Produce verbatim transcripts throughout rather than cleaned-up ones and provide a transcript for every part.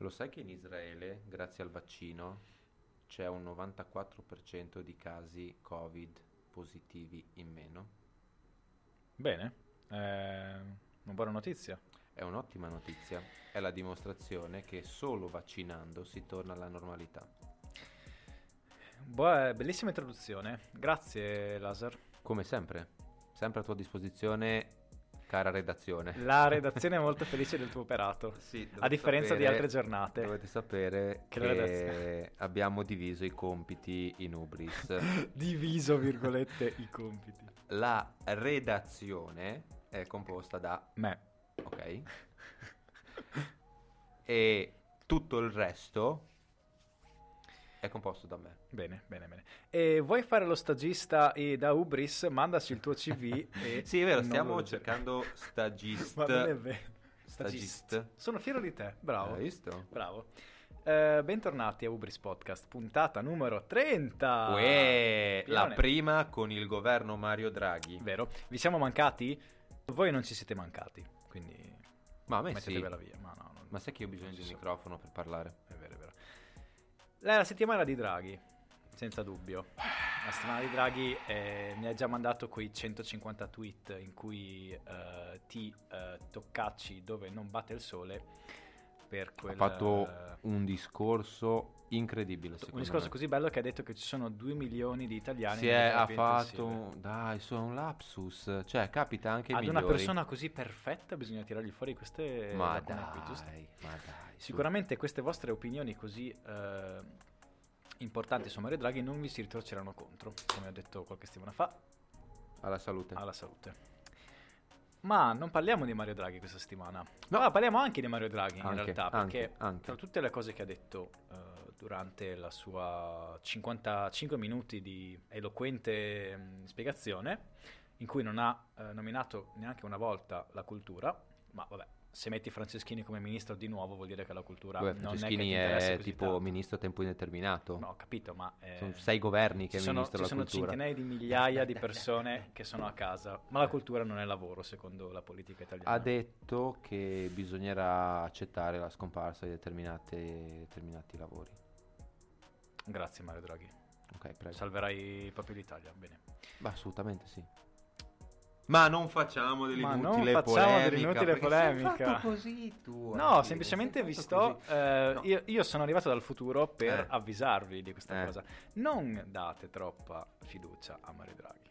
Lo sai che in Israele, grazie al vaccino, c'è un novantaquattro per cento di casi Covid positivi in meno? Bene, è una buona notizia. È un'ottima notizia, è la dimostrazione che solo vaccinando si torna alla normalità. Boa, bellissima introduzione, grazie Lazar. Come sempre, sempre a tua disposizione, cara redazione. La redazione è molto felice del tuo operato, sì, a differenza sapere, di altre giornate. Dovete sapere che, che abbiamo diviso i compiti in Ubris. Diviso, virgolette, i compiti. La redazione è composta da me, ok, e tutto il resto è composto da me. Bene, bene, bene. E vuoi fare lo stagista e da Ubris? Mandaci il tuo C V. E sì, è vero, stiamo cercando stagist. Ma non è vero. Stagist. stagist. Sono fiero di te, bravo. Hai visto? Bravo. Eh, bentornati a Ubris Podcast, puntata numero trenta. Uè, la prima con il governo Mario Draghi. Vero? Vi siamo mancati? Voi non ci siete mancati, quindi... Ma a me sì. Mettetevela via. Ma, no, non... Ma sai che io ho bisogno di un microfono per parlare? È vero, è vero. La settimana di Draghi, senza dubbio. La settimana di Draghi eh, mi ha già mandato quei centocinquanta tweet in cui eh, ti eh, toccacci dove non batte il sole. Per quel, ha fatto eh, un discorso incredibile, secondo me. Un discorso me. così bello che ha detto che ci sono due milioni di italiani. Si è, ha fatto, dai, sono un lapsus. Cioè, capita anche ai migliori. Ad una persona così perfetta bisogna tirargli fuori queste... Ma dai, qui, giusto? ma dai. Sicuramente tu. Queste vostre opinioni così eh, importanti su Mario Draghi non vi si ritorceranno contro, come ho detto qualche settimana fa. Alla salute. Alla salute. Ma non parliamo di Mario Draghi questa settimana. No, ah, parliamo anche di Mario Draghi, anche, in realtà, perché anche, anche. tra tutte le cose che ha detto uh, durante la sua cinquantacinque minuti di eloquente mh, spiegazione, in cui non ha uh, nominato neanche una volta la cultura, ma vabbè, se metti Franceschini come ministro di nuovo vuol dire che la cultura Beh, non è che ti interessa è tipo tanto. Ministro a tempo indeterminato. No, ho capito, ma... Eh, sono sei governi che sono, ministro la cultura. Ci sono centinaia di migliaia di persone che sono a casa, ma la cultura non è lavoro secondo la politica italiana. Ha detto che bisognerà accettare la scomparsa di determinate, determinati lavori. Grazie Mario Draghi. Ok, prego. Salverai proprio l'Italia, bene. Bah, assolutamente sì. Ma non facciamo dell'inutile polemica. Ma non facciamo dell'inutile polemica. Sei fatto così tu. No, semplicemente vi sto... Eh, no. io, io sono arrivato dal futuro per eh. avvisarvi di questa eh. cosa. Non date troppa fiducia a Mario Draghi.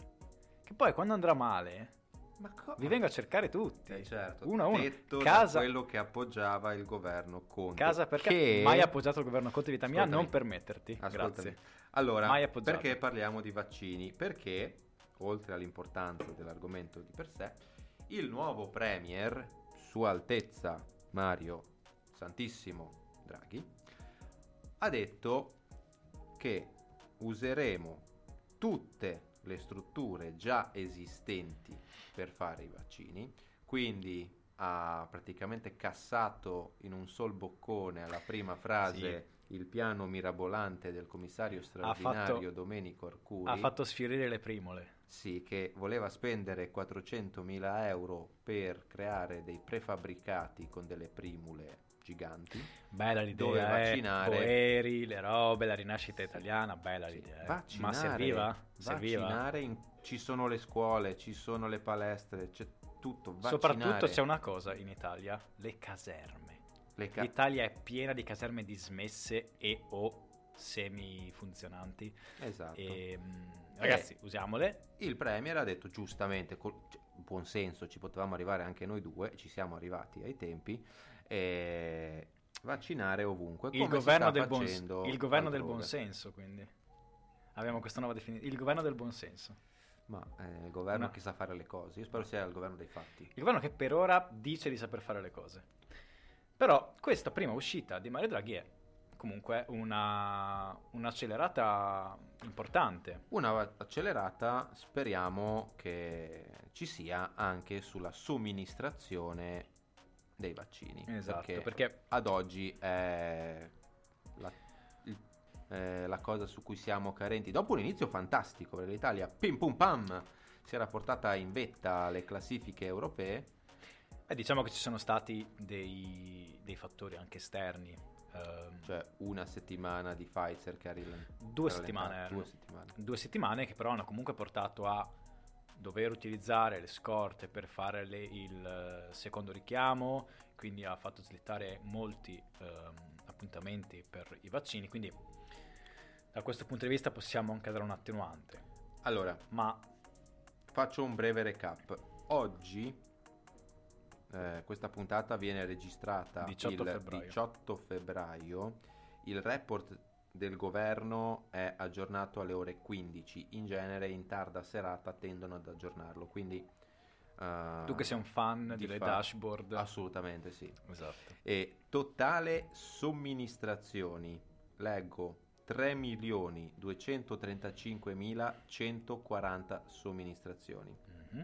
Che poi quando andrà male... Ma co- vi vengo a cercare tutti. Eh, certo. Uno a uno. Detto casa... da quello che appoggiava il governo Conte. Casa perché che... mai appoggiato il governo Conte, vita mia, non permetterti. Ascoltami. Grazie. Allora, mai appoggiato. Perché parliamo di vaccini? Perché... oltre all'importanza dell'argomento di per sé, il nuovo premier, Sua Altezza Mario Santissimo Draghi, ha detto che useremo tutte le strutture già esistenti per fare i vaccini, quindi ha praticamente cassato in un sol boccone alla prima frase... Sì. Il piano mirabolante del commissario straordinario fatto, Domenico Arcuri ha fatto sfiorire le primole. Sì, che voleva spendere quattrocentomila euro per creare dei prefabbricati con delle primule giganti. Bella l'idea, dove vaccinare eh, Boeri, le robe, la rinascita sì, italiana, bella sì. l'idea. Vaccinare, ma serviva? serviva? Vaccinare, in, ci sono le scuole, ci sono le palestre, c'è tutto. Vaccinare. Soprattutto c'è una cosa in Italia, le caserme. Ca- L'Italia è piena di caserme dismesse e o semifunzionanti. Esatto. E, ragazzi, e usiamole. Il premier ha detto giustamente, col buon senso, ci potevamo arrivare anche noi due, ci siamo arrivati ai tempi, e vaccinare ovunque. Il come governo, del buon, il governo del buon senso, quindi. Abbiamo questa nuova definizione. Il governo del buon senso. Ma eh, il governo no. che sa fare le cose. Io spero sia il governo dei fatti. Il governo che per ora dice di saper fare le cose. Però questa prima uscita di Mario Draghi è comunque una un'accelerata importante. Una accelerata speriamo che ci sia anche sulla somministrazione dei vaccini. Esatto, perché, perché... ad oggi è la, è la cosa su cui siamo carenti. Dopo un inizio fantastico, perché l'Italia pim pum pam si era portata in vetta alle classifiche europee. Eh, diciamo che ci sono stati dei, dei fattori anche esterni ehm... cioè una settimana di Pfizer che ha rilanciato due settimane due settimane due settimane che però hanno comunque portato a dover utilizzare le scorte per fare le, il secondo richiamo, quindi ha fatto slittare molti ehm, appuntamenti per i vaccini, quindi da questo punto di vista possiamo anche dare un attenuante. Allora, ma faccio un breve recap. Oggi eh, questa puntata viene registrata diciotto il febbraio. diciotto febbraio, il report del governo è aggiornato alle ore quindici, in genere in tarda serata tendono ad aggiornarlo, quindi uh, tu che sei un fan delle fa... dashboard, assolutamente sì, esatto. E totale somministrazioni, leggo tre milioni duecentotrentacinquemilacentoquaranta somministrazioni, mm-hmm.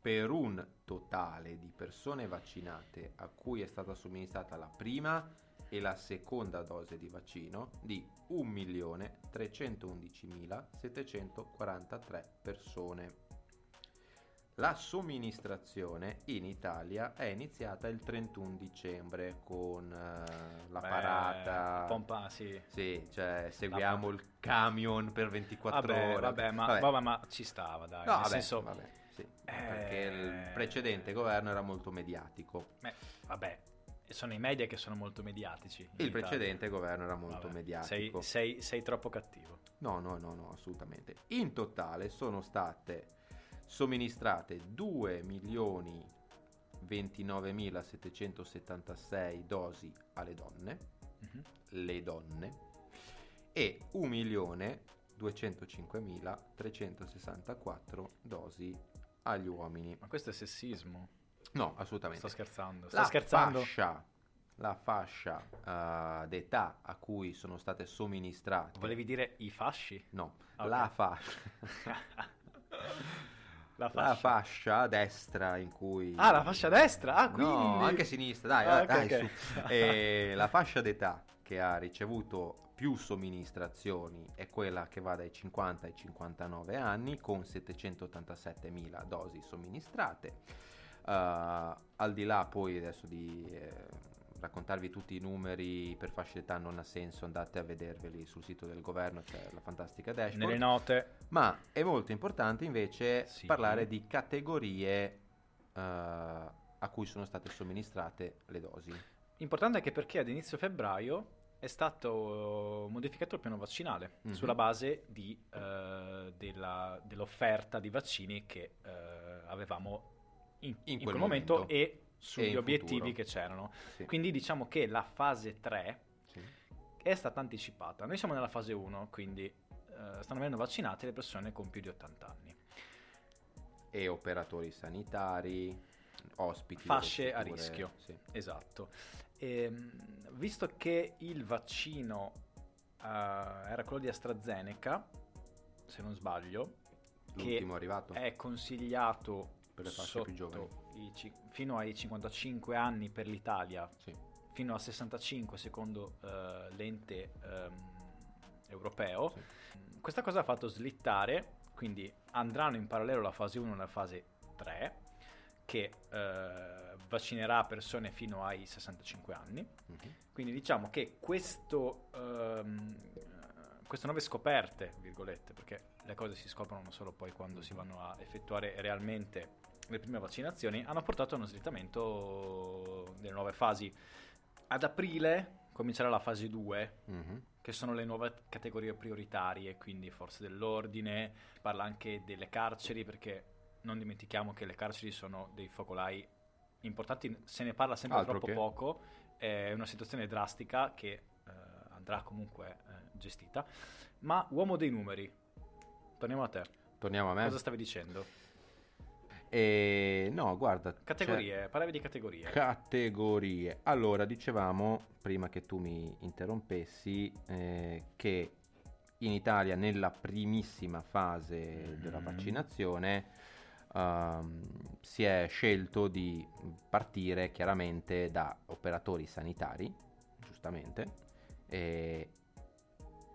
per un totale di persone vaccinate a cui è stata somministrata la prima e la seconda dose di vaccino di un milione trecentoundicimilasettecentoquarantatré persone. La somministrazione in Italia è iniziata il trentuno dicembre con uh, la Beh, parata pompa, sì. Sì, cioè seguiamo la... il camion per ventiquattro vabbè, ore. Vabbè, ma, vabbè. Vabbè, ma ci stava, dai. No, nel vabbè, senso... vabbè, sì, eh... perché il precedente governo era molto mediatico. Beh, vabbè. Sono i media che sono molto mediatici. Il Italia. Precedente governo era molto Vabbè, mediatico. Sei, sei, sei troppo cattivo. No, no, no, no, assolutamente. In totale sono state somministrate due milioni ventinovemilasettecentosettantasei dosi alle donne, mm-hmm. le donne, e un milione duecentocinquemilatrecentosessantaquattro dosi agli uomini. Ma questo è sessismo? No, assolutamente. Sto scherzando. Sto la scherzando. Fascia, la fascia uh, d'età a cui sono state somministrate. Volevi dire i fasci? No, okay. la, fascia. la fascia. La fascia destra in cui. Ah, la fascia destra? Ah, quindi. No, anche sinistra. Dai, ah, okay, dai okay. Su. E la fascia d'età che ha ricevuto più somministrazioni è quella che va dai cinquanta ai cinquantanove anni, con settecentottantasettemila dosi somministrate. Uh, al di là poi adesso di eh, raccontarvi tutti i numeri per fasce d'età non ha senso, andate a vederveli sul sito del governo, c'è la fantastica dashboard nelle note, ma è molto importante invece sì. parlare di categorie uh, a cui sono state somministrate le dosi. Importante anche perché ad inizio febbraio è stato modificato il piano vaccinale, mm-hmm. sulla base di, uh, della, dell'offerta di vaccini che uh, avevamo In, in quel, quel momento, momento e sugli e obiettivi futuro. Che c'erano. Sì. Quindi diciamo che la fase tre sì. è stata anticipata. Noi siamo nella fase uno, quindi eh, stanno venendo vaccinate le persone con più di ottanta anni. E operatori sanitari, ospiti. Fasce a rischio, sì. esatto. E, visto che il vaccino eh, era quello di AstraZeneca, se non sbaglio, l'ultimo che arrivato. È consigliato... per le fasce più giovani i, fino ai cinquantacinque anni per l'Italia, sì. fino a sessantacinque secondo uh, l'ente um, europeo, sì. Questa cosa ha fatto slittare, quindi andranno in parallelo la fase uno e la fase tre che uh, vaccinerà persone fino ai sessantacinque anni, mm-hmm. quindi diciamo che questo um, queste nuove scoperte, virgolette, perché le cose si scoprono solo poi quando si vanno a effettuare realmente le prime vaccinazioni, hanno portato a uno slittamento delle nuove fasi. Ad aprile comincerà la fase due, mm-hmm. che sono le nuove categorie prioritarie, quindi forze dell'ordine, parla anche delle carceri, perché non dimentichiamo che le carceri sono dei focolai importanti, se ne parla sempre Altro troppo che... poco, è una situazione drastica che... Eh, andrà comunque eh, gestita. Ma uomo dei numeri, torniamo a te. Torniamo a me. Cosa stavi dicendo? E... no, guarda. Categorie, cioè... parlavi di categorie. Categorie. Allora, dicevamo, prima che tu mi interrompessi, eh, che in Italia nella primissima fase mm-hmm. della vaccinazione uh, si è scelto di partire chiaramente da operatori sanitari, giustamente,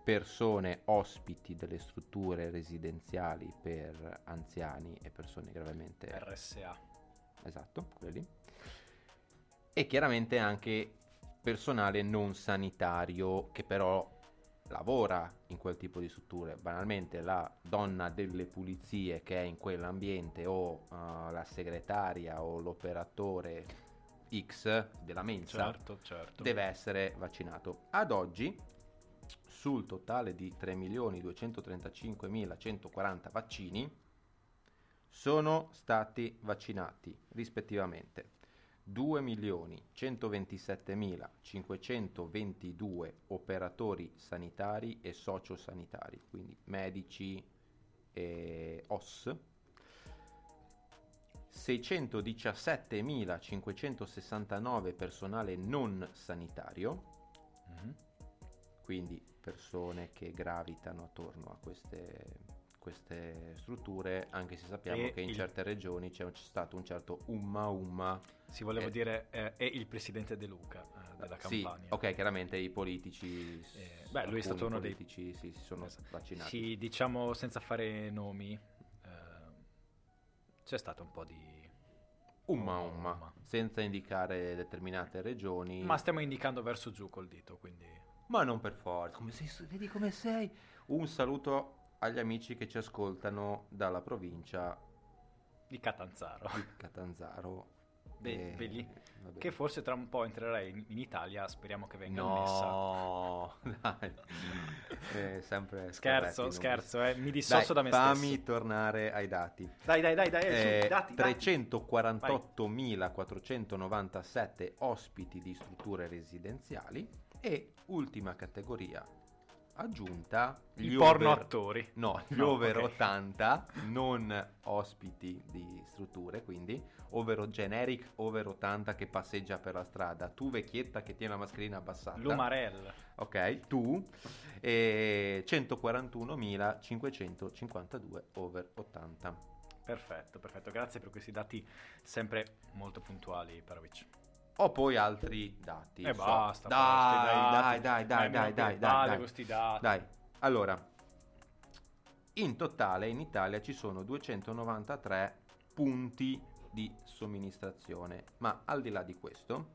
persone ospiti delle strutture residenziali per anziani e persone gravemente R S A, esatto, quelli, e chiaramente anche personale non sanitario che però lavora in quel tipo di strutture, banalmente la donna delle pulizie che è in quell'ambiente o uh, la segretaria o l'operatore X della mensa, certo, certo, deve essere vaccinato. Ad oggi sul totale di tre milioni duecentotrentacinquemilacentoquaranta vaccini sono stati vaccinati rispettivamente due milioni centoventisettemilacinquecentoventidue operatori sanitari e sociosanitari, quindi medici e O S, seicentodiciassettemilacinquecentosessantanove personale non sanitario, mm-hmm, quindi persone che gravitano attorno a queste... queste strutture, anche se sappiamo e che in il... certe regioni c'è stato un certo umma umma. Si voleva eh, dire eh, è il presidente De Luca eh, della Campania. Sì, ok, chiaramente i politici. Eh, beh, lui è stato uno dei politici, sì, si sono esatto. vaccinati. Sì, diciamo senza fare nomi, eh, c'è stato un po' di umma umma, umma senza indicare determinate regioni. Ma stiamo indicando verso giù col dito, quindi. Ma non per forza. Come sei, vedi come sei. Un saluto agli amici che ci ascoltano dalla provincia di Catanzaro, di Catanzaro. Be- e... che forse tra un po' entrerà in, in Italia, speriamo che venga ammessa. No, dai. eh, sempre scherzo, scherzo, eh. mi dissocio da me fammi stesso. Fammi tornare ai dati. Dai, dai, dai, dai, eh, su, dati, trecentoquarantottomilaquattrocentonovantasette ospiti di strutture residenziali e ultima categoria aggiunta gli porno over... attori no, gli no, over okay. ottanta non ospiti di strutture, quindi ovvero generic over ottanta che passeggia per la strada, tu vecchietta che tiene la mascherina abbassata, l'umarell, ok, tu e centoquarantunomilacinquecentocinquantadue over ottanta. Perfetto, perfetto, grazie per questi dati sempre molto puntuali, Parovic. Ho poi altri dati. E so. basta. Dai, dai, dai, dai, dai, dai, dai, dai, dai. Dai. Allora, in totale in Italia ci sono duecentonovantatré punti di somministrazione, ma al di là di questo,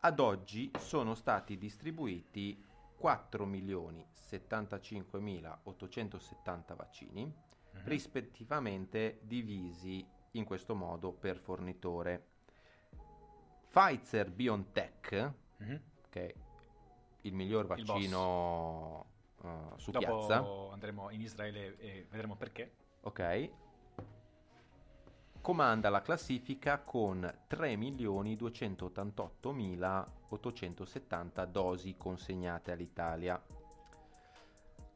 ad oggi sono stati distribuiti quattro milioni settantacinquemilaottocentosettanta vaccini, mm-hmm, rispettivamente divisi in questo modo per fornitore. Pfizer-BioNTech, mm-hmm, che è il miglior vaccino il uh, su Dopo piazza. Dopo andremo in Israele e vedremo perché. Ok. Comanda la classifica con tre milioni duecentottantottomilaottocentosettanta dosi consegnate all'Italia.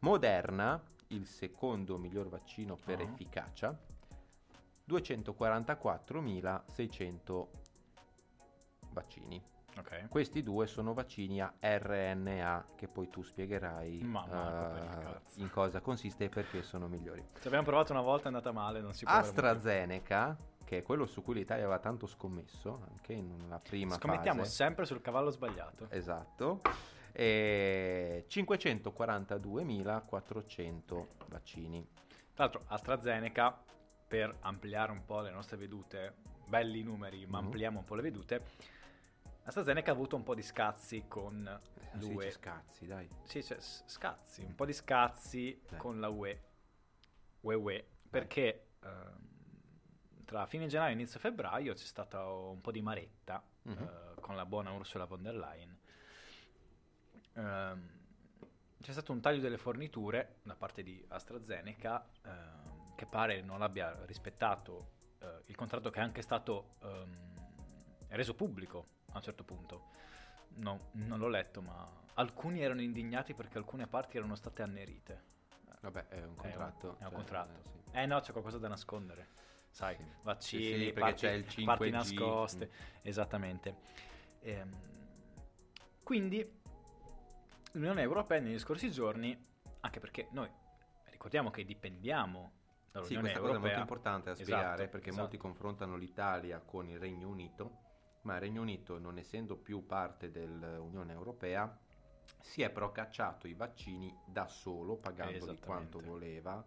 Moderna, il secondo miglior vaccino per uh-huh. efficacia, duecentoquarantaquattromilaseicento vaccini. Okay. Questi due sono vaccini a R N A che poi tu spiegherai Mamma, uh, in cosa consiste e perché sono migliori. Ci abbiamo provato una volta, è andata male, non si può. AstraZeneca, che è quello su cui l'Italia aveva tanto scommesso anche in una prima Scommettiamo fase. Sempre sul cavallo sbagliato. Esatto. E cinquecentoquarantaduemilaquattrocento vaccini. Tra l'altro AstraZeneca, per ampliare un po' le nostre vedute, belli numeri, ma mm-hmm. ampliamo un po' le vedute. AstraZeneca ha avuto un po' di scazzi con eh, l'U E. Sì, scazzi, dai. Sì, cioè, scazzi, un po' di scazzi dai. con la U E. U E, U E, perché eh, tra fine gennaio e inizio febbraio c'è stata un po' di maretta mm-hmm. eh, con la buona Ursula von der Leyen. Eh, c'è stato un taglio delle forniture da parte di AstraZeneca eh, che pare non abbia rispettato eh, il contratto che è anche stato eh, reso pubblico. A un certo punto, no, non l'ho letto, ma alcuni erano indignati perché alcune parti erano state annerite. Vabbè, è un contratto. È un, è un cioè, contratto. Eh, sì. eh no, c'è qualcosa da nascondere, sai, sì. vaccini, sì, sì, parti, c'è il cinque G. Parti nascoste, mm. esattamente. Ehm, quindi l'Unione Europea negli scorsi giorni, anche perché noi ricordiamo che dipendiamo dall'Unione Europea. Sì, questa Europea. cosa è molto importante da spiegare, esatto, perché esatto. molti confrontano l'Italia con il Regno Unito. Ma il Regno Unito, non essendo più parte dell'Unione Europea, si è però cacciato i vaccini da solo, pagandoli quanto voleva,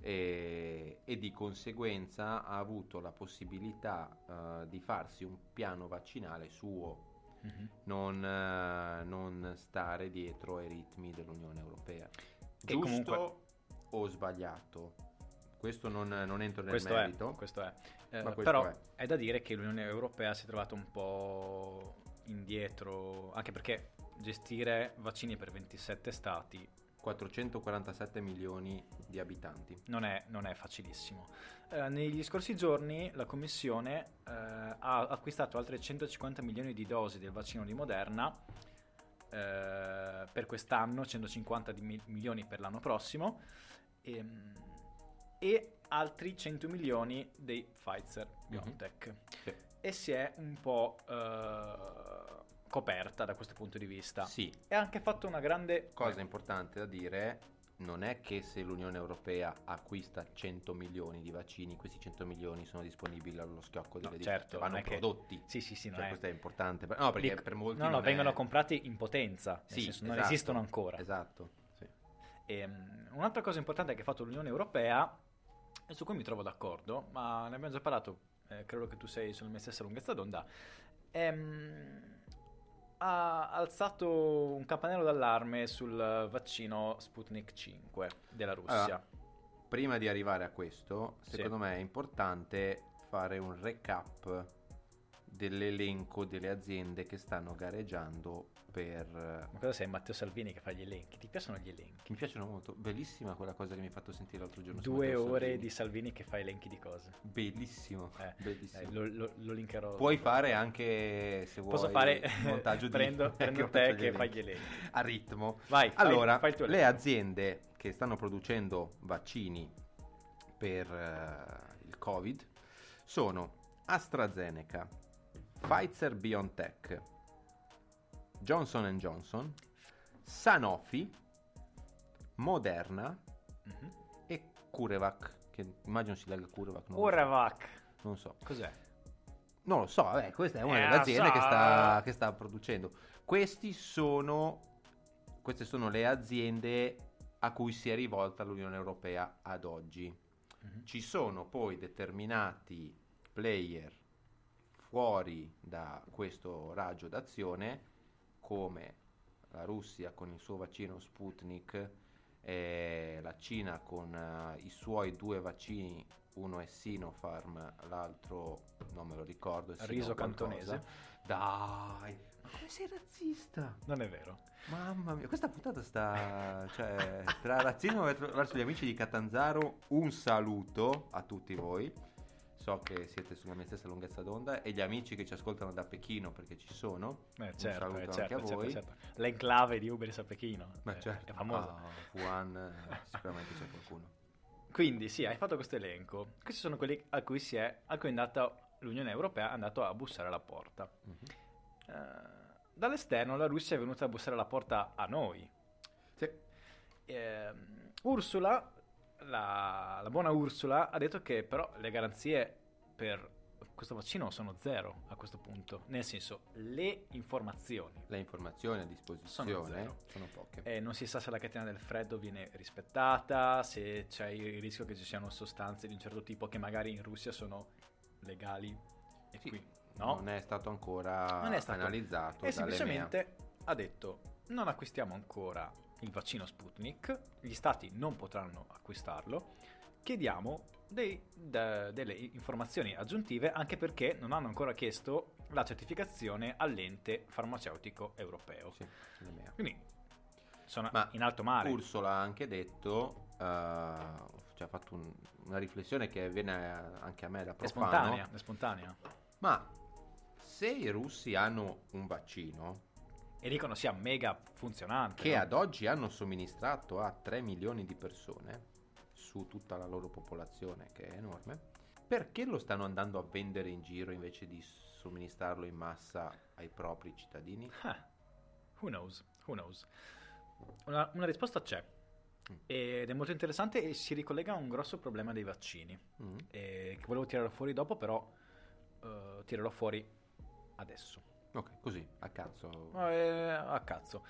e, e di conseguenza ha avuto la possibilità uh, di farsi un piano vaccinale suo mm-hmm. non, eh, non stare dietro ai ritmi dell'Unione Europea. Che giusto comunque... o sbagliato? Questo non, non entro nel questo merito. È, questo è. Eh, ma questo però è. È da dire che l'Unione Europea si è trovata un po' indietro, anche perché gestire vaccini per ventisette stati, quattrocentoquarantasette milioni di abitanti, non è, non è facilissimo. Eh, negli scorsi giorni la Commissione eh, ha acquistato altre centocinquanta milioni di dosi del vaccino di Moderna eh, per quest'anno, centocinquanta di mi- milioni per l'anno prossimo e, e altri cento milioni dei Pfizer-BioNTech. Mm-hmm. Sì. E si è un po' eh, coperta da questo punto di vista. Sì. E ha anche fatto una grande... cosa importante da dire, non è che se l'Unione Europea acquista cento milioni di vaccini, questi cento milioni sono disponibili allo schiocco delle no, certo, vanno prodotti. Che... Sì, sì, sì. Cioè, non è... questo è importante. No, perché Dic... per molti No, no, non vengono è... comprati in potenza, sì, senso, non esatto, esistono ancora. Esatto, sì. E, um, un'altra cosa importante che ha fatto l'Unione Europea, e su cui mi trovo d'accordo, ma ne abbiamo già parlato, eh, credo che tu sei sulla mia stessa lunghezza d'onda, è... Um, ha alzato un campanello d'allarme sul vaccino Sputnik V della Russia. Allora, prima di arrivare a questo, secondo sì. me è importante fare un recap dell'elenco delle aziende che stanno gareggiando per... Ma cosa sei, Matteo Salvini che fa gli elenchi? Ti piacciono gli elenchi? Mi piacciono molto. Bellissima quella cosa che mi hai fatto sentire l'altro giorno. Due ore Salvini. Di Salvini che fa elenchi di cose. Bellissimo, eh, bellissimo. Eh, lo, lo, lo linkerò. Puoi fare anche, se vuoi, posso fare montaggio prendo, di... Prendo te che fai gli elenchi. A ritmo. Vai, allora, fai, fai le aziende che stanno producendo vaccini per uh, il Covid sono AstraZeneca, Pfizer-BioNTech, Johnson and Johnson, Sanofi, Moderna mm-hmm. e Curevac, che immagino si legga Curevac. Non Curevac. So. Non so. Cos'è? Non lo so, vabbè, questa è una eh, delle aziende so. che, sta, che sta producendo. Questi sono, queste sono le aziende a cui si è rivolta l'Unione Europea ad oggi. Mm-hmm. Ci sono poi determinati player fuori da questo raggio d'azione, come la Russia con il suo vaccino Sputnik, eh, la Cina con eh, i suoi due vaccini, uno è Sinopharm, l'altro non me lo ricordo, è riso cantonese. Dai, ma come sei razzista? Non è vero. Mamma mia, questa puntata sta cioè tra razzismo verso gli amici di Catanzaro. Un saluto a tutti voi. So che siete sulla mia stessa lunghezza d'onda, e gli amici che ci ascoltano da Pechino, perché ci sono, eh, certo, un saluto eh, certo, anche a certo, voi. Certo. L'enclave di Ubris a Pechino eh, certo. è famosa. Oh, Juan, sicuramente c'è qualcuno. Quindi sì, hai fatto questo elenco. Questi sono quelli a cui si è, a cui è andata l'Unione Europea, è andato a bussare alla porta. Mm-hmm. Uh, dall'esterno la Russia è venuta a bussare alla porta a noi. Sì. Uh, Ursula... La, la buona Ursula ha detto che però le garanzie per questo vaccino sono zero a questo punto, nel senso le informazioni le informazioni a disposizione sono, zero. sono poche, eh, non si sa se la catena del freddo viene rispettata, se c'è il rischio che ci siano sostanze di un certo tipo che magari in Russia sono legali e sì, qui no? non è stato ancora è stato. analizzato, e semplicemente ha detto non acquistiamo ancora il vaccino Sputnik, gli stati non potranno acquistarlo, chiediamo dei, de, delle informazioni aggiuntive, anche perché non hanno ancora chiesto la certificazione all'ente farmaceutico europeo. Sì, quindi sono Ma in alto mare. Ursula ha anche detto, uh, cioè ha fatto un, una riflessione che viene anche a me da profano. È spontanea, è spontanea. Ma se i russi hanno un vaccino... e dicono sia mega funzionante, che no? ad oggi hanno somministrato a tre milioni di persone su tutta la loro popolazione, che è enorme, perché lo stanno andando a vendere in giro invece di somministrarlo in massa ai propri cittadini? Ah, who knows, who knows. Una, una risposta c'è, mm. ed è molto interessante e si ricollega a un grosso problema dei vaccini, mm. e che volevo tirare fuori dopo, però uh, tirerò fuori adesso. Ok, così, a cazzo. Eh, a cazzo.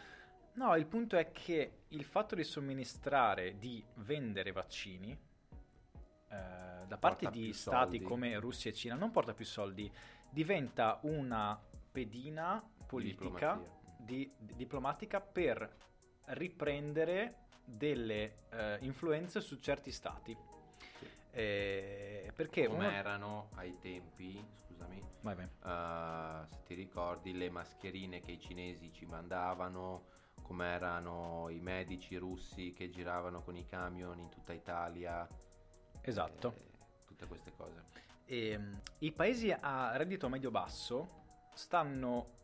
No, il punto è che il fatto di somministrare, di vendere vaccini eh, da parte di stati come Russia e Cina non porta più soldi, diventa una pedina politica di, di, diplomatica per riprendere delle eh, influenze su certi stati. Sì. Eh, perché come uno... erano ai tempi, scusami, vai bene. Uh, se ti ricordi le mascherine che i cinesi ci mandavano, come erano i medici russi che giravano con i camion in tutta Italia. Esatto. Eh, tutte queste cose. E, i paesi a reddito medio-basso stanno,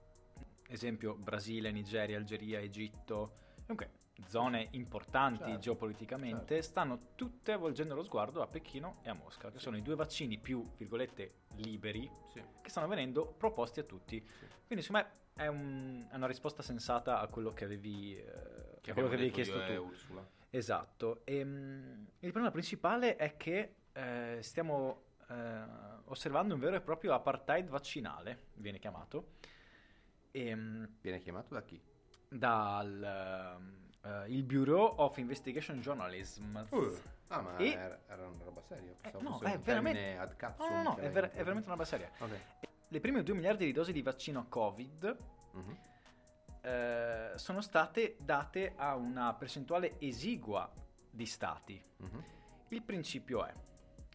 esempio Brasile, Nigeria, Algeria, Egitto, comunque zone importanti, certo, geopoliticamente, certo, stanno tutte volgendo lo sguardo a Pechino e a Mosca, che sì, sono i due vaccini più, virgolette, liberi, sì, che stanno venendo proposti a tutti. Sì. Quindi secondo me è, un, è una risposta sensata a quello che avevi, eh, che a quello che avevi chiesto tu. Ursula. Esatto. E, um, il problema principale è che eh, stiamo eh, osservando un vero e proprio apartheid vaccinale, viene chiamato. E, um, viene chiamato da chi? Dal... Um, Uh, il Bureau of Investigation Journalism. Uh, ah, ma e... era, era una roba seria. Eh, no, è veramente... Ad cazzo, no, no, no, è, ver- è veramente una roba seria. Okay. Le prime due miliardi di dosi di vaccino Covid mm-hmm. uh, sono state date a una percentuale esigua di stati. Mm-hmm. Il principio è,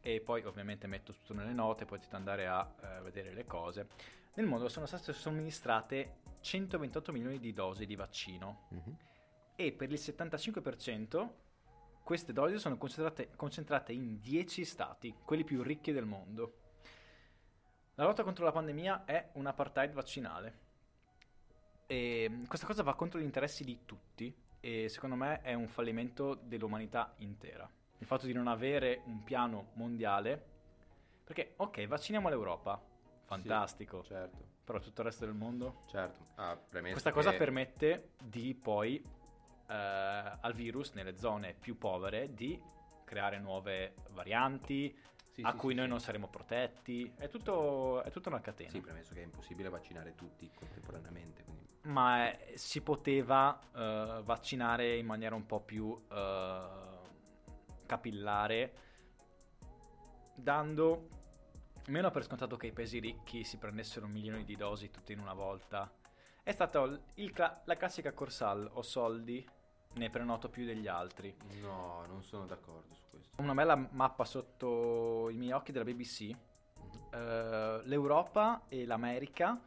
e poi ovviamente metto tutto nelle note, potete andare a uh, vedere le cose, nel mondo sono state somministrate centoventotto milioni di dosi di vaccino. Mm-hmm. E per il settantacinque per cento queste dosi sono concentrate, concentrate in dieci stati, quelli più ricchi del mondo. La lotta contro la pandemia è un apartheid vaccinale. E questa cosa va contro gli interessi di tutti e secondo me è un fallimento dell'umanità intera. Il fatto di non avere un piano mondiale, perché ok, vacciniamo l'Europa, fantastico, sì, certo, però tutto il resto del mondo? Certo. Ah, questa cosa che... permette di poi... Uh, al virus nelle zone più povere di creare nuove varianti, sì, a sì, cui sì, noi sì. non saremo protetti. È tutto, è tutta una catena. Sì, premesso che è impossibile vaccinare tutti contemporaneamente, quindi... ma è, si poteva uh, vaccinare in maniera un po' più uh, capillare, dando meno per scontato che i paesi ricchi si prendessero milioni di dosi tutte in una volta. È stata cla- la classica Corsal, ho soldi, ne prenoto più degli altri. No, non sono d'accordo su questo. Una bella mappa sotto i miei occhi della B B C. Mm-hmm. Uh, L'Europa e l'America,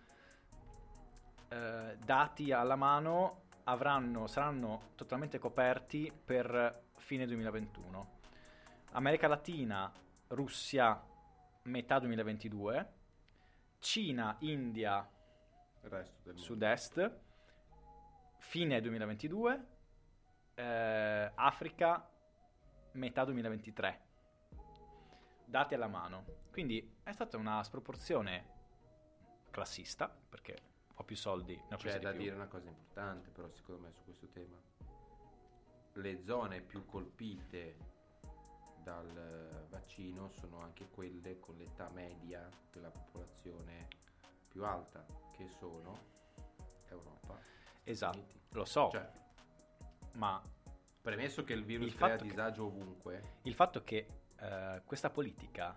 uh, dati alla mano, avranno, saranno totalmente coperti per fine duemilaventuno. America Latina, Russia, metà duemilaventidue. Cina, India... resto del mondo. Sud-est fine duemilaventidue, eh, Africa metà duemilaventitré, dati alla mano. Quindi è stata una sproporzione classista, perché ho più soldi, ne ho presi di più. C'è da dire una cosa importante però secondo me su questo tema: le zone più colpite dal vaccino sono anche quelle con l'età media della popolazione più alta, che sono Europa. Esatto, Uniti. Lo so, cioè, ma premesso che il virus il crea disagio che, ovunque, il fatto che uh, questa politica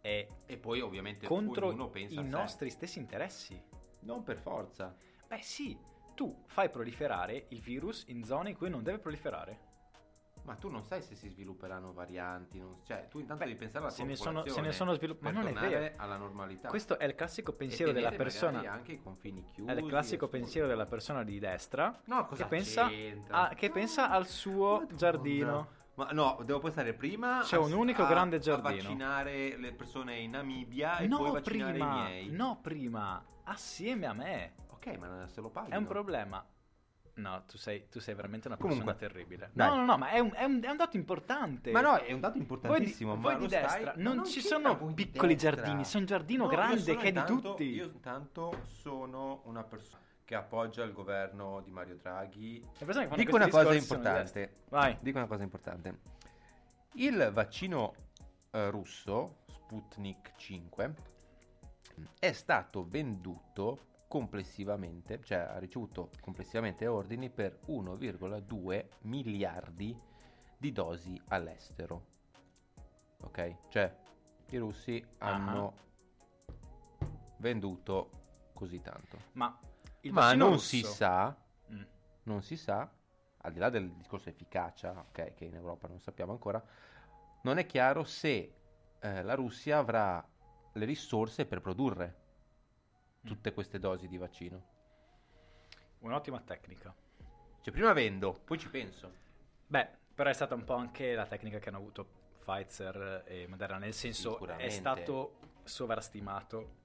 è e poi ovviamente contro pensa i nostri sé. Stessi interessi, non per forza. Beh sì, tu fai proliferare il virus in zone in cui non deve proliferare. Ma tu non sai se si svilupperanno varianti, non... cioè tu intanto Beh, devi pensare alla se popolazione ne sono, se ne sono svilupp... ma non è vero, alla normalità. Questo è il classico pensiero della persona, anche i confini chiusi, è il classico pensiero della persona di destra, no, cosa che pensa a, che no, pensa al suo Madonna. giardino. Ma no, devo pensare prima c'è a, un unico a, grande giardino, a vaccinare le persone in Namibia e no, poi vaccinare prima, i miei. No, prima assieme a me. Ok, ma se lo paghi. È un problema. No, tu sei, tu sei veramente una persona Comunque, terribile. Dai. No, no, no, ma è un, è, un, è un dato importante. Ma no, è un dato importantissimo. Voi di, ma voi di destra stai, non, non ci sono piccoli destra. giardini, c'è un giardino no, grande che intanto, è di tutti. Io intanto sono una persona che appoggia il governo di Mario Draghi. Dico una cosa importante. Vai. Dico una cosa importante. Il vaccino eh, russo, Sputnik V, è stato venduto... complessivamente, cioè ha ricevuto complessivamente ordini per uno virgola due miliardi di dosi all'estero. Ok? Cioè i russi uh-huh. hanno venduto così tanto. Ma Il ma non russo. si sa, mm. non si sa, al di là del discorso efficacia, okay, che in Europa non sappiamo ancora, non è chiaro se eh, la Russia avrà le risorse per produrre tutte queste dosi di vaccino. Un'ottima tecnica. Cioè, prima vendo, poi ci penso. Beh, però è stata un po' anche la tecnica che hanno avuto Pfizer e Moderna, nel senso è stato sovrastimato,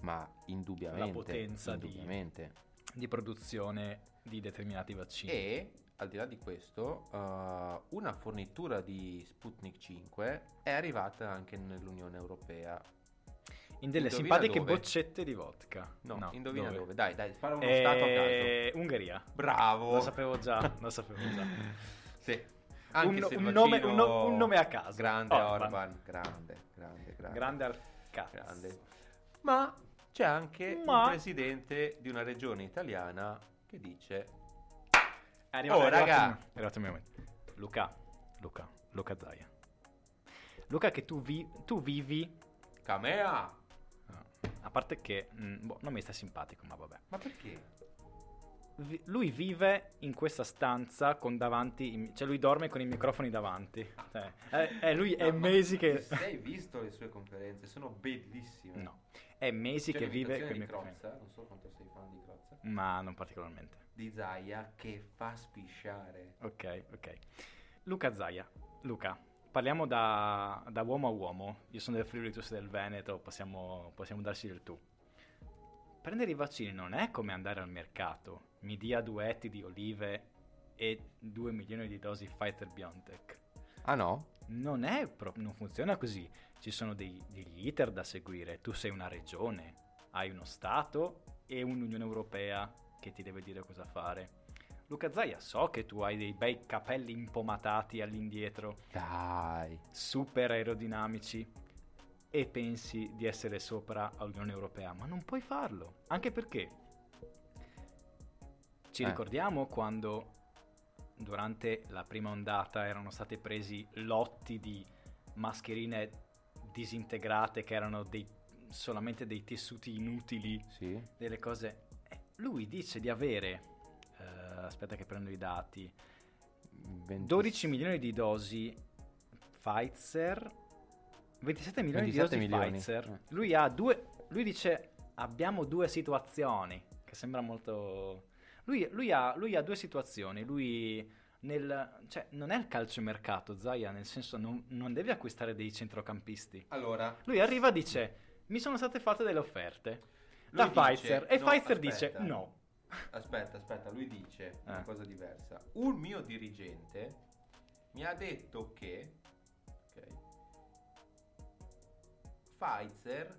ma indubbiamente la potenza indubbiamente. Di, di produzione di determinati vaccini. E al di là di questo, uh, una fornitura di Sputnik cinque è arrivata anche nell'Unione Europea. In delle indovina simpatiche dove? boccette di vodka. No, no indovina dove? dove? Dai, dai, spara uno e... stato a caso. Ungheria. Bravo. Lo sapevo già, lo sapevo già. Sì. Anche un, se un, nome, un, no, un nome a caso. Grande Orban. Orban. Grande, grande, grande. Grande al cazzo. Grande. Ma c'è anche Ma... un presidente di una regione italiana che dice... È arrivato, oh, è raga. Arrivato, è arrivato il mio momento. Luca, Luca, Luca Zaia. Luca, che tu, vi, tu vivi... Camea! A parte che mh, boh, non mi sta simpatico, ma vabbè. Ma perché? Vi- lui vive in questa stanza con davanti, i- cioè lui dorme con i microfoni davanti. Cioè, è, è lui no, è mesi che. Se hai visto le sue conferenze, sono bellissime. No, è mesi cioè, che vive con i microfoni. Non so quanto sei fan di Crozza. Ma non particolarmente. Di Zaia che fa spisciare. Ok, ok. Luca Zaia, Luca. Parliamo da, da uomo a uomo. Io sono del Friuli, tu sei del Veneto, possiamo, possiamo darci del tu. Prendere i vaccini non è come andare al mercato. Mi dia due etti di olive e due milioni di dosi Pfizer-BioNTech. Ah no? Non è pro- non funziona così. Ci sono dei, degli iter da seguire. Tu sei una regione, hai uno Stato e un'Unione Europea che ti deve dire cosa fare. Luca Zaia, so che tu hai dei bei capelli impomatati all'indietro, dai, super aerodinamici, e pensi di essere sopra all'Unione Europea, ma non puoi farlo, anche perché ci eh. ricordiamo quando durante la prima ondata erano stati presi lotti di mascherine disintegrate che erano dei, solamente dei tessuti inutili, sì. delle cose... Lui dice di avere... aspetta che prendo i dati, dodici milioni di dosi Pfizer, ventisette milioni ventisette di dosi milioni. Pfizer, lui ha due, lui dice abbiamo due situazioni, che sembra molto, lui, lui, ha, lui ha due situazioni, lui nel, cioè non è il calciomercato Zaia, nel senso non, non devi acquistare dei centrocampisti, allora lui arriva e dice mi sono state fatte delle offerte lui da dice, Pfizer e no, Pfizer aspetta. dice no. Aspetta, aspetta, lui dice una eh. cosa diversa. Un mio dirigente mi ha detto che okay, Pfizer,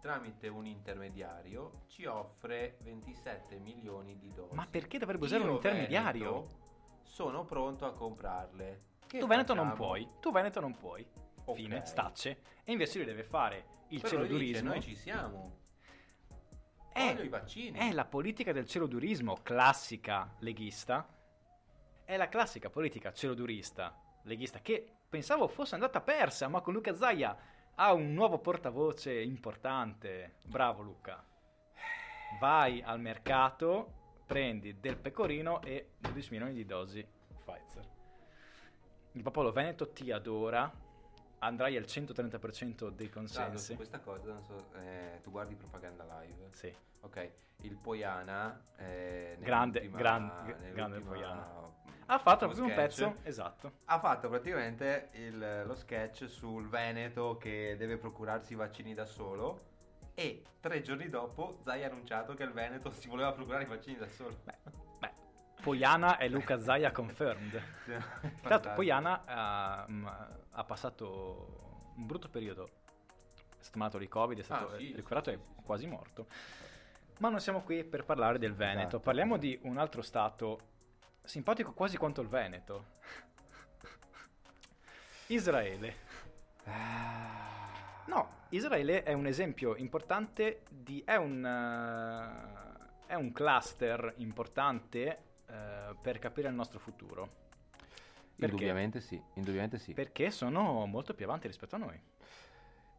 tramite un intermediario, ci offre ventisette milioni di dosi. Ma perché dovrebbe usare Io un intermediario? Veneto, sono pronto a comprarle. Che tu Veneto facciamo? non puoi, tu Veneto non puoi. Okay. Fine, stacce. E invece lui deve fare il Però celodurismo. Noi ci siamo. È, i vaccini. È la politica del celodurismo classica leghista, è la classica politica celodurista leghista che pensavo fosse andata persa, ma con Luca Zaia ha un nuovo portavoce importante. Bravo Luca, vai al mercato, prendi del pecorino e dodici milioni di dosi Pfizer. Il popolo veneto ti adora, andrai al centotrenta per cento dei consensi. Sì, questa cosa, non so, eh, tu guardi Propaganda Live? Sì. Ok, il Poiana... Eh, grande, grande, grande Poiana. Ha fatto proprio sketch, un pezzo, esatto. Ha fatto praticamente il, lo sketch sul Veneto che deve procurarsi i vaccini da solo e tre giorni dopo Zaia ha annunciato che il Veneto si voleva procurare i vaccini da solo. Beh, beh. Poiana è Luca Zaia confirmed. Tanto Poiana uh, mh, ha passato un brutto periodo, è stato malato di Covid, è stato ah, sì, recuperato sì, sì, e sì, quasi sì. morto. Ma non siamo qui per parlare del Veneto, esatto. Parliamo di un altro stato simpatico quasi quanto il Veneto. Israele. No, Israele è un esempio importante di è un uh, è un cluster importante uh, per capire il nostro futuro. Perché? Indubbiamente sì, indubbiamente sì. Perché sono molto più avanti rispetto a noi.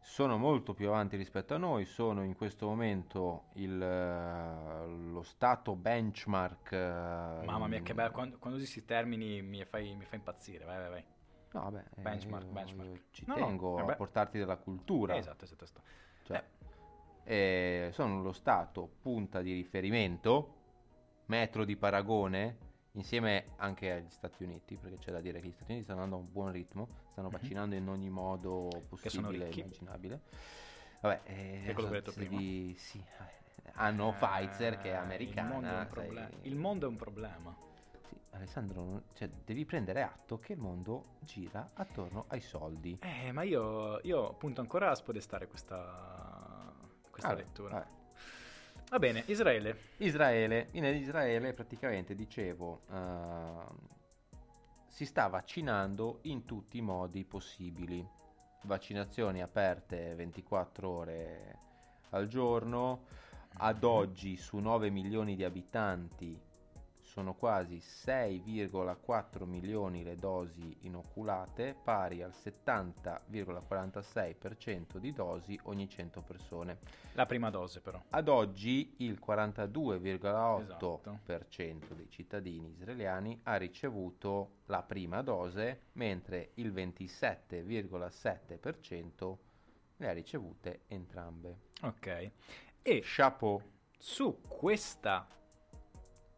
sono molto più avanti rispetto a noi, sono in questo momento il, lo stato benchmark. Mamma mia, in... che bello, quando, quando usi questi termini mi fai, mi fai impazzire, vai vai vai. No, vabbè, benchmark, eh, benchmark. Ci no, tengo no, a portarti della cultura. Esatto, esatto. esatto. Cioè, eh. Eh, sono lo stato punta di riferimento, metro di paragone, insieme anche agli Stati Uniti, perché c'è da dire che gli Stati Uniti stanno andando a un buon ritmo, stanno vaccinando mm-hmm. in ogni modo possibile e immaginabile. Vabbè, eh, che quello che ho detto prima. Di, sì, hanno eh, Pfizer che è americana. Il mondo è un, proble- sei... il mondo è un problema. Sì, Alessandro, cioè, devi prendere atto che il mondo gira attorno ai soldi. Eh, ma io, io appunto ancora a spodestare questa, questa ah, lettura. Vabbè. Va bene, Israele. Israele, in Israele praticamente, dicevo, uh, si sta vaccinando in tutti i modi possibili. Vaccinazioni aperte ventiquattro ore al giorno. Ad oggi su nove milioni di abitanti sono quasi sei virgola quattro milioni le dosi inoculate, pari al settanta virgola quarantasei per cento di dosi ogni cento persone. La prima dose però. Ad oggi il quarantadue virgola otto per cento esatto. dei cittadini israeliani ha ricevuto la prima dose, mentre il ventisette virgola sette per cento le ha ricevute entrambe. Ok. E chapeau. Su questa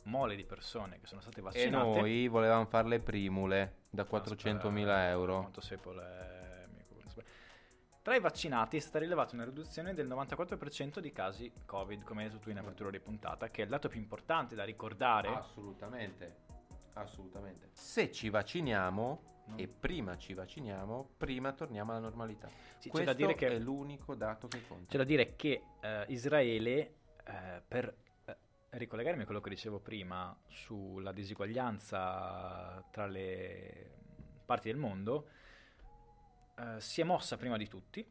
mole di persone che sono state vaccinate e noi volevamo farle primule da quattrocentomila euro. Quanto sei pole... Tra i vaccinati è stata rilevata una riduzione del novantaquattro per cento di casi Covid, come hai detto tu in apertura di puntata, che è il dato più importante da ricordare. Assolutamente, assolutamente. Se ci vacciniamo e prima ci vacciniamo, prima torniamo alla normalità. Sì, questo c'è da dire che è l'unico dato che conta. C'è da dire che eh, Israele eh, per ricollegarmi a quello che dicevo prima sulla disuguaglianza tra le parti del mondo, eh, si è mossa prima di tutti,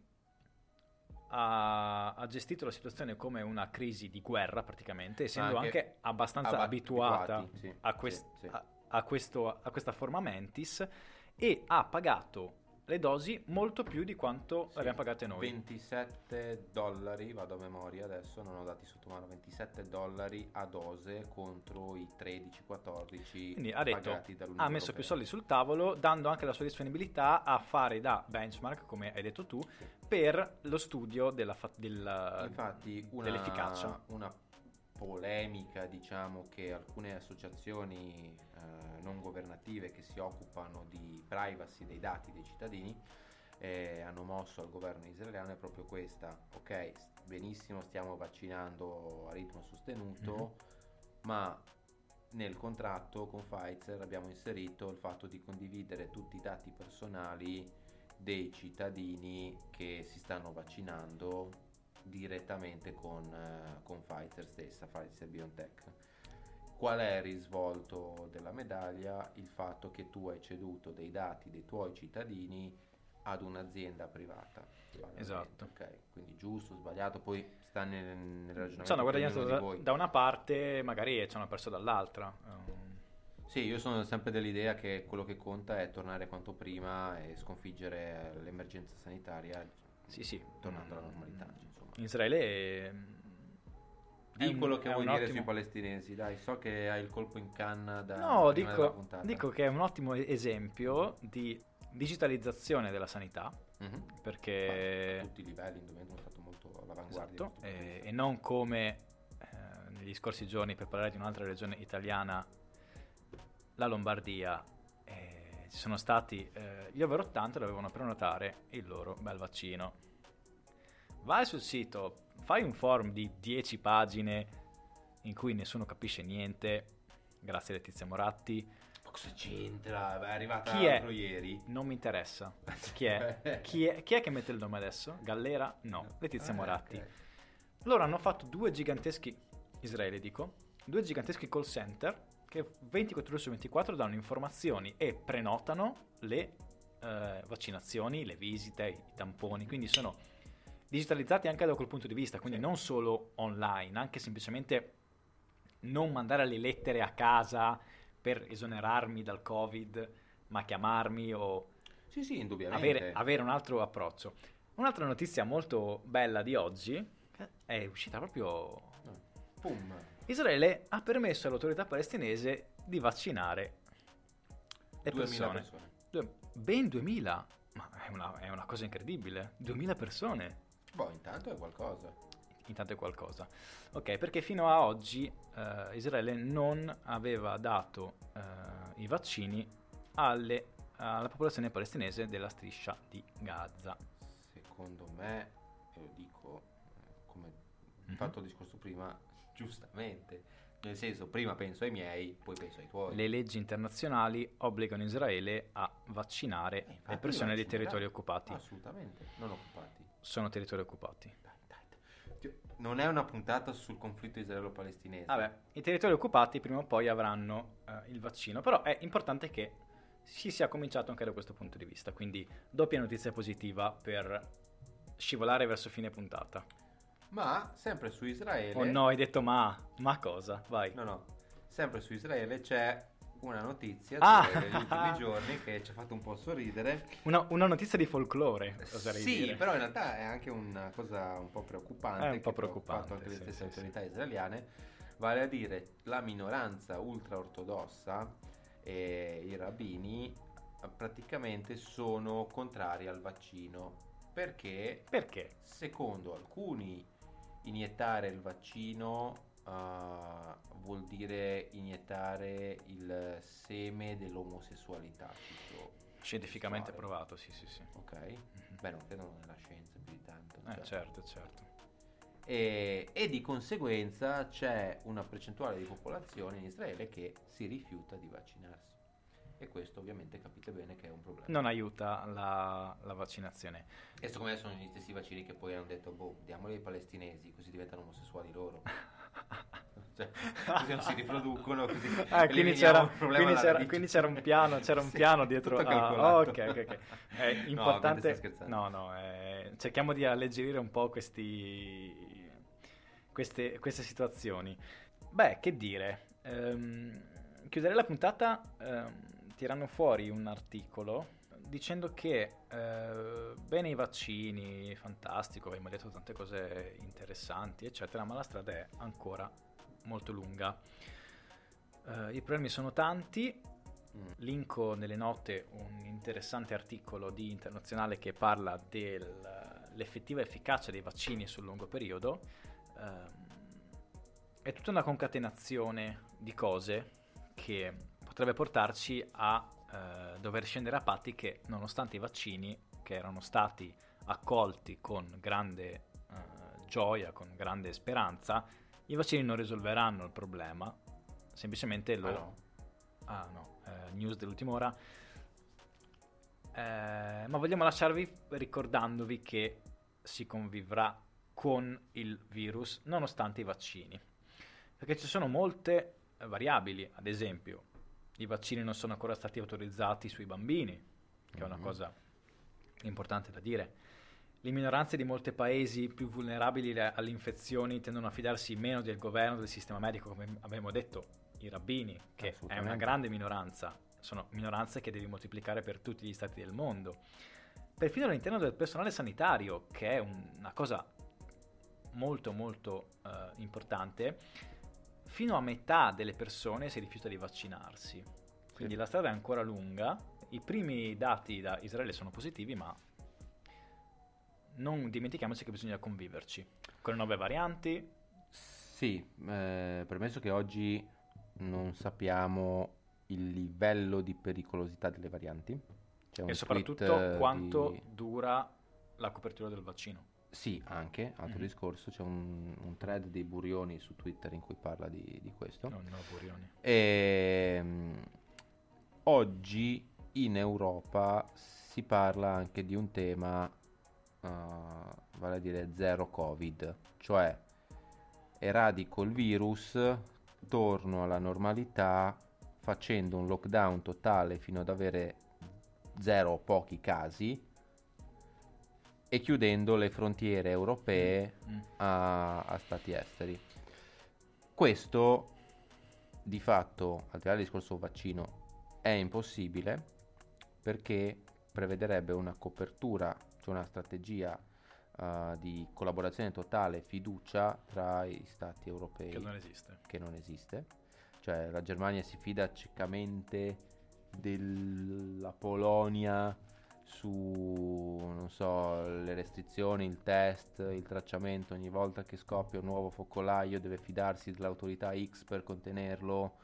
ha, ha gestito la situazione come una crisi di guerra praticamente, essendo anche, anche abbastanza abituata sì, a, quest- sì, sì. A, a, questo, a questa forma mentis, e ha pagato le dosi molto più di quanto sì, abbiamo pagate noi. ventisette dollari, vado a memoria adesso, non ho dati sotto mano, ventisette dollari a dose contro i tredici quattordici. Quindi ha detto, pagati dall'Unione ha messo Europea. Più soldi sul tavolo, dando anche la sua disponibilità a fare da benchmark, come hai detto tu, sì. per lo studio della fa- del, Infatti una, dell'efficacia. Una polemica, diciamo, che alcune associazioni eh, non governative che si occupano di privacy dei dati dei cittadini eh, hanno mosso al governo israeliano è proprio questa. Ok, benissimo, stiamo vaccinando a ritmo sostenuto, mm-hmm. ma nel contratto con Pfizer abbiamo inserito il fatto di condividere tutti i dati personali dei cittadini che si stanno vaccinando direttamente con, eh, con Pfizer stessa, Pfizer-BioNTech. Qual è il risvolto della medaglia? Il fatto che tu hai ceduto dei dati dei tuoi cittadini ad un'azienda privata. Esatto. Okay. Quindi giusto, sbagliato, poi sta nel, nel ragionamento. C'è una guadagnato da, da una parte, magari c'è una perso dall'altra. Um. Sì, io sono sempre dell'idea che quello che conta è tornare quanto prima e sconfiggere l'emergenza sanitaria. Sì, sì. Tornando alla normalità, insomma. Israele è... Di quello che vuoi dire ottimo... sui palestinesi, dai, so che hai il colpo in canna da No, dico, dico che è un ottimo esempio di digitalizzazione della sanità, mm-hmm. perché... A tutti i livelli, indubbiamente, è stato molto all'avanguardia. Esatto, e, e non come eh, negli scorsi giorni, per parlare di un'altra regione italiana, la Lombardia, eh, ci sono stati eh, gli over ottanta dovevano prenotare il loro bel vaccino. Vai sul sito, fai un form di dieci pagine in cui nessuno capisce niente. Grazie Letizia Moratti. Ma cosa c'entra? Beh, è arrivata chi è? Ieri. Non mi interessa. Chi è? chi è? Chi è che mette il nome adesso? Gallera? No, Letizia ah, Moratti. Okay. Loro hanno fatto due giganteschi, Israele dico, due giganteschi call center che ventiquattro ore su ventiquattro danno informazioni e prenotano le eh, vaccinazioni, le visite, i tamponi, quindi sono digitalizzati anche da quel punto di vista, quindi non solo online, anche semplicemente non mandare le lettere a casa per esonerarmi dal Covid, ma chiamarmi o sì, sì, indubbiamente. Avere, avere un altro approccio. Un'altra notizia molto bella di oggi è uscita proprio... Pum. Israele ha permesso all'autorità palestinese di vaccinare le persone. persone. Due, ben duemila, ma è una, è una cosa incredibile. duemila persone. Boh, intanto è qualcosa. Intanto è qualcosa. Ok, perché fino a oggi eh, Israele non aveva dato eh, i vaccini alle, alla popolazione palestinese della striscia di Gaza. Secondo me, e lo dico come mm-hmm. fatto il discorso prima, giustamente, nel senso, prima penso ai miei, poi penso ai tuoi. Le leggi internazionali obbligano Israele a vaccinare eh, le persone dei territori occupati. Assolutamente, non occupati. Sono territori occupati. Dai, dai, dai. Non è una puntata sul conflitto israelo-palestinese. Vabbè, i territori occupati prima o poi avranno eh, il vaccino, però è importante che si sia cominciato anche da questo punto di vista, quindi doppia notizia positiva per... scivolare verso fine puntata. Ma sempre su Israele. Oh no, hai detto ma. Ma cosa? Vai. No, no. Sempre su Israele c'è una notizia ah! degli ultimi giorni che ci ha fatto un po' sorridere. Una, una notizia di folklore, oserei sì, dire. Sì, però in realtà è anche una cosa un po' preoccupante. È un po' preoccupante. Fatto anche sì, le stesse sì, autorità sì. israeliane. Vale a dire, la minoranza ultraortodossa e i rabbini praticamente sono contrari al vaccino. Perché, Perché? Secondo alcuni iniettare il vaccino uh, vuol dire iniettare il seme dell'omosessualità. Scientificamente provato, sì, sì, sì. Ok, mm-hmm. beh, non credo nella scienza più di tanto. Eh, certo, certo. E, e di conseguenza c'è una percentuale di popolazione in Israele che si rifiuta di vaccinarsi. E questo ovviamente capite bene che è un problema. Non aiuta la, la vaccinazione. E secondo me sono gli stessi vaccini che poi hanno detto boh, diamoli ai palestinesi, così diventano omosessuali loro. Cioè, così non si riproducono, così ah, quindi, c'era, quindi, c'era, quindi c'era un piano, c'era un sì, piano dietro. Ah, oh, ok, ok, ok. È importante. No, no, no eh, cerchiamo di alleggerire un po' questi queste, queste situazioni. Beh, che dire? Ehm, chiuderei la puntata. Ehm, Tirano fuori un articolo dicendo che eh, bene i vaccini, fantastico, abbiamo detto tante cose interessanti, eccetera, ma la strada è ancora molto lunga. Eh, I problemi sono tanti. Linko nelle note un interessante articolo di Internazionale che parla dell'effettiva efficacia dei vaccini sul lungo periodo. Eh, è tutta una concatenazione di cose che potrebbe portarci a eh, dover scendere a patti che, nonostante i vaccini che erano stati accolti con grande eh, gioia, con grande speranza, i vaccini non risolveranno il problema, semplicemente lo... Ah no, ah, no. Eh, news dell'ultima ora. Eh, ma vogliamo lasciarvi ricordandovi che si convivrà con il virus nonostante i vaccini, perché ci sono molte variabili, ad esempio... I vaccini non sono ancora stati autorizzati sui bambini, che mm-hmm. è una cosa importante da dire. Le minoranze di molti paesi più vulnerabili alle infezioni tendono a fidarsi meno del governo, del sistema medico, come abbiamo detto, i rabbini, che è una grande minoranza. Sono minoranze che devi moltiplicare per tutti gli stati del mondo. Perfino all'interno del personale sanitario, che è un, una cosa molto molto eh, importante, fino a metà delle persone si rifiuta di vaccinarsi, quindi sì. La strada è ancora lunga. I primi dati da Israele sono positivi, ma non dimentichiamoci che bisogna conviverci con le nuove varianti. Sì, eh, premesso che oggi non sappiamo il livello di pericolosità delle varianti. C'è un e soprattutto quanto di... dura la copertura del vaccino. Sì, anche, altro mm. discorso, c'è un, un thread dei Burioni su Twitter in cui parla di, di questo. No, no, Burioni. E, um, oggi in Europa si parla anche di un tema, uh, vale a dire zero Covid, cioè eradico il virus, torno alla normalità facendo un lockdown totale fino ad avere zero o pochi casi, e chiudendo le frontiere europee mm. a, a stati esteri. Questo di fatto, al di là del discorso vaccino, è impossibile, perché prevederebbe una copertura, su una strategia uh, di collaborazione totale, fiducia tra gli stati europei, che non esiste, che non esiste. Cioè la Germania si fida ciecamente della Polonia su, non so, le restrizioni, il test, il tracciamento. Ogni volta che scoppia un nuovo focolaio deve fidarsi dell'autorità X per contenerlo,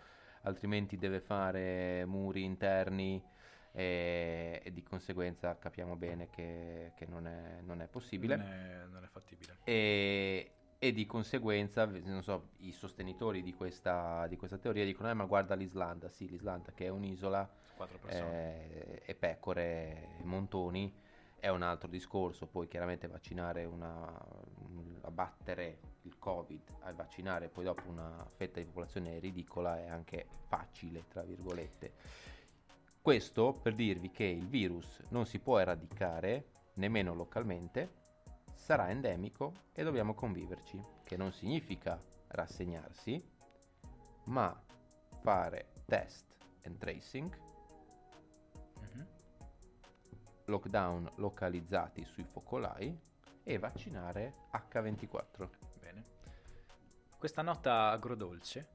altrimenti deve fare muri interni e, e di conseguenza capiamo bene che, che non, è, non è possibile, non è, non è fattibile e, e di conseguenza, non so, i sostenitori di questa, di questa teoria dicono eh, ma guarda l'Islanda, sì, l'Islanda che è un'isola, quattro persone, eh, e pecore e montoni, è un altro discorso. Poi chiaramente vaccinare una, abbattere il Covid al vaccinare poi dopo una fetta di popolazione ridicola è anche facile, tra virgolette. Questo per dirvi che il virus non si può eradicare nemmeno localmente, sarà endemico e dobbiamo conviverci, che non significa rassegnarsi, ma fare test and tracing, mm-hmm. lockdown localizzati sui focolai e vaccinare acca ventiquattro. Bene. Questa nota agrodolce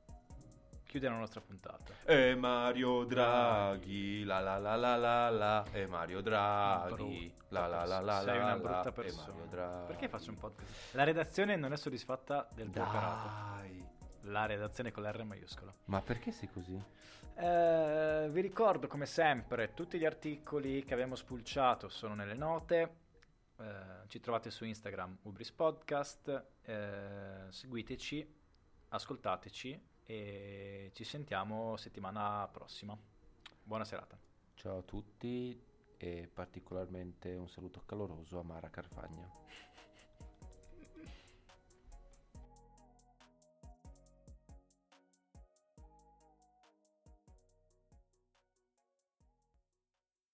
chiude la nostra puntata. E Mario Draghi, la la la la la la, e Mario Draghi, la la la la la, sei una brutta persona. Perché faccio un podcast? La redazione non è soddisfatta del tuo operato. Dai. La redazione con la R maiuscola. Ma perché sei così? Eh, vi ricordo come sempre tutti gli articoli che abbiamo spulciato sono nelle note, eh, ci trovate su Instagram Ubris Podcast, eh, seguiteci, ascoltateci e ci sentiamo settimana prossima. Buona serata. Ciao a tutti e particolarmente un saluto caloroso a Mara Carfagna.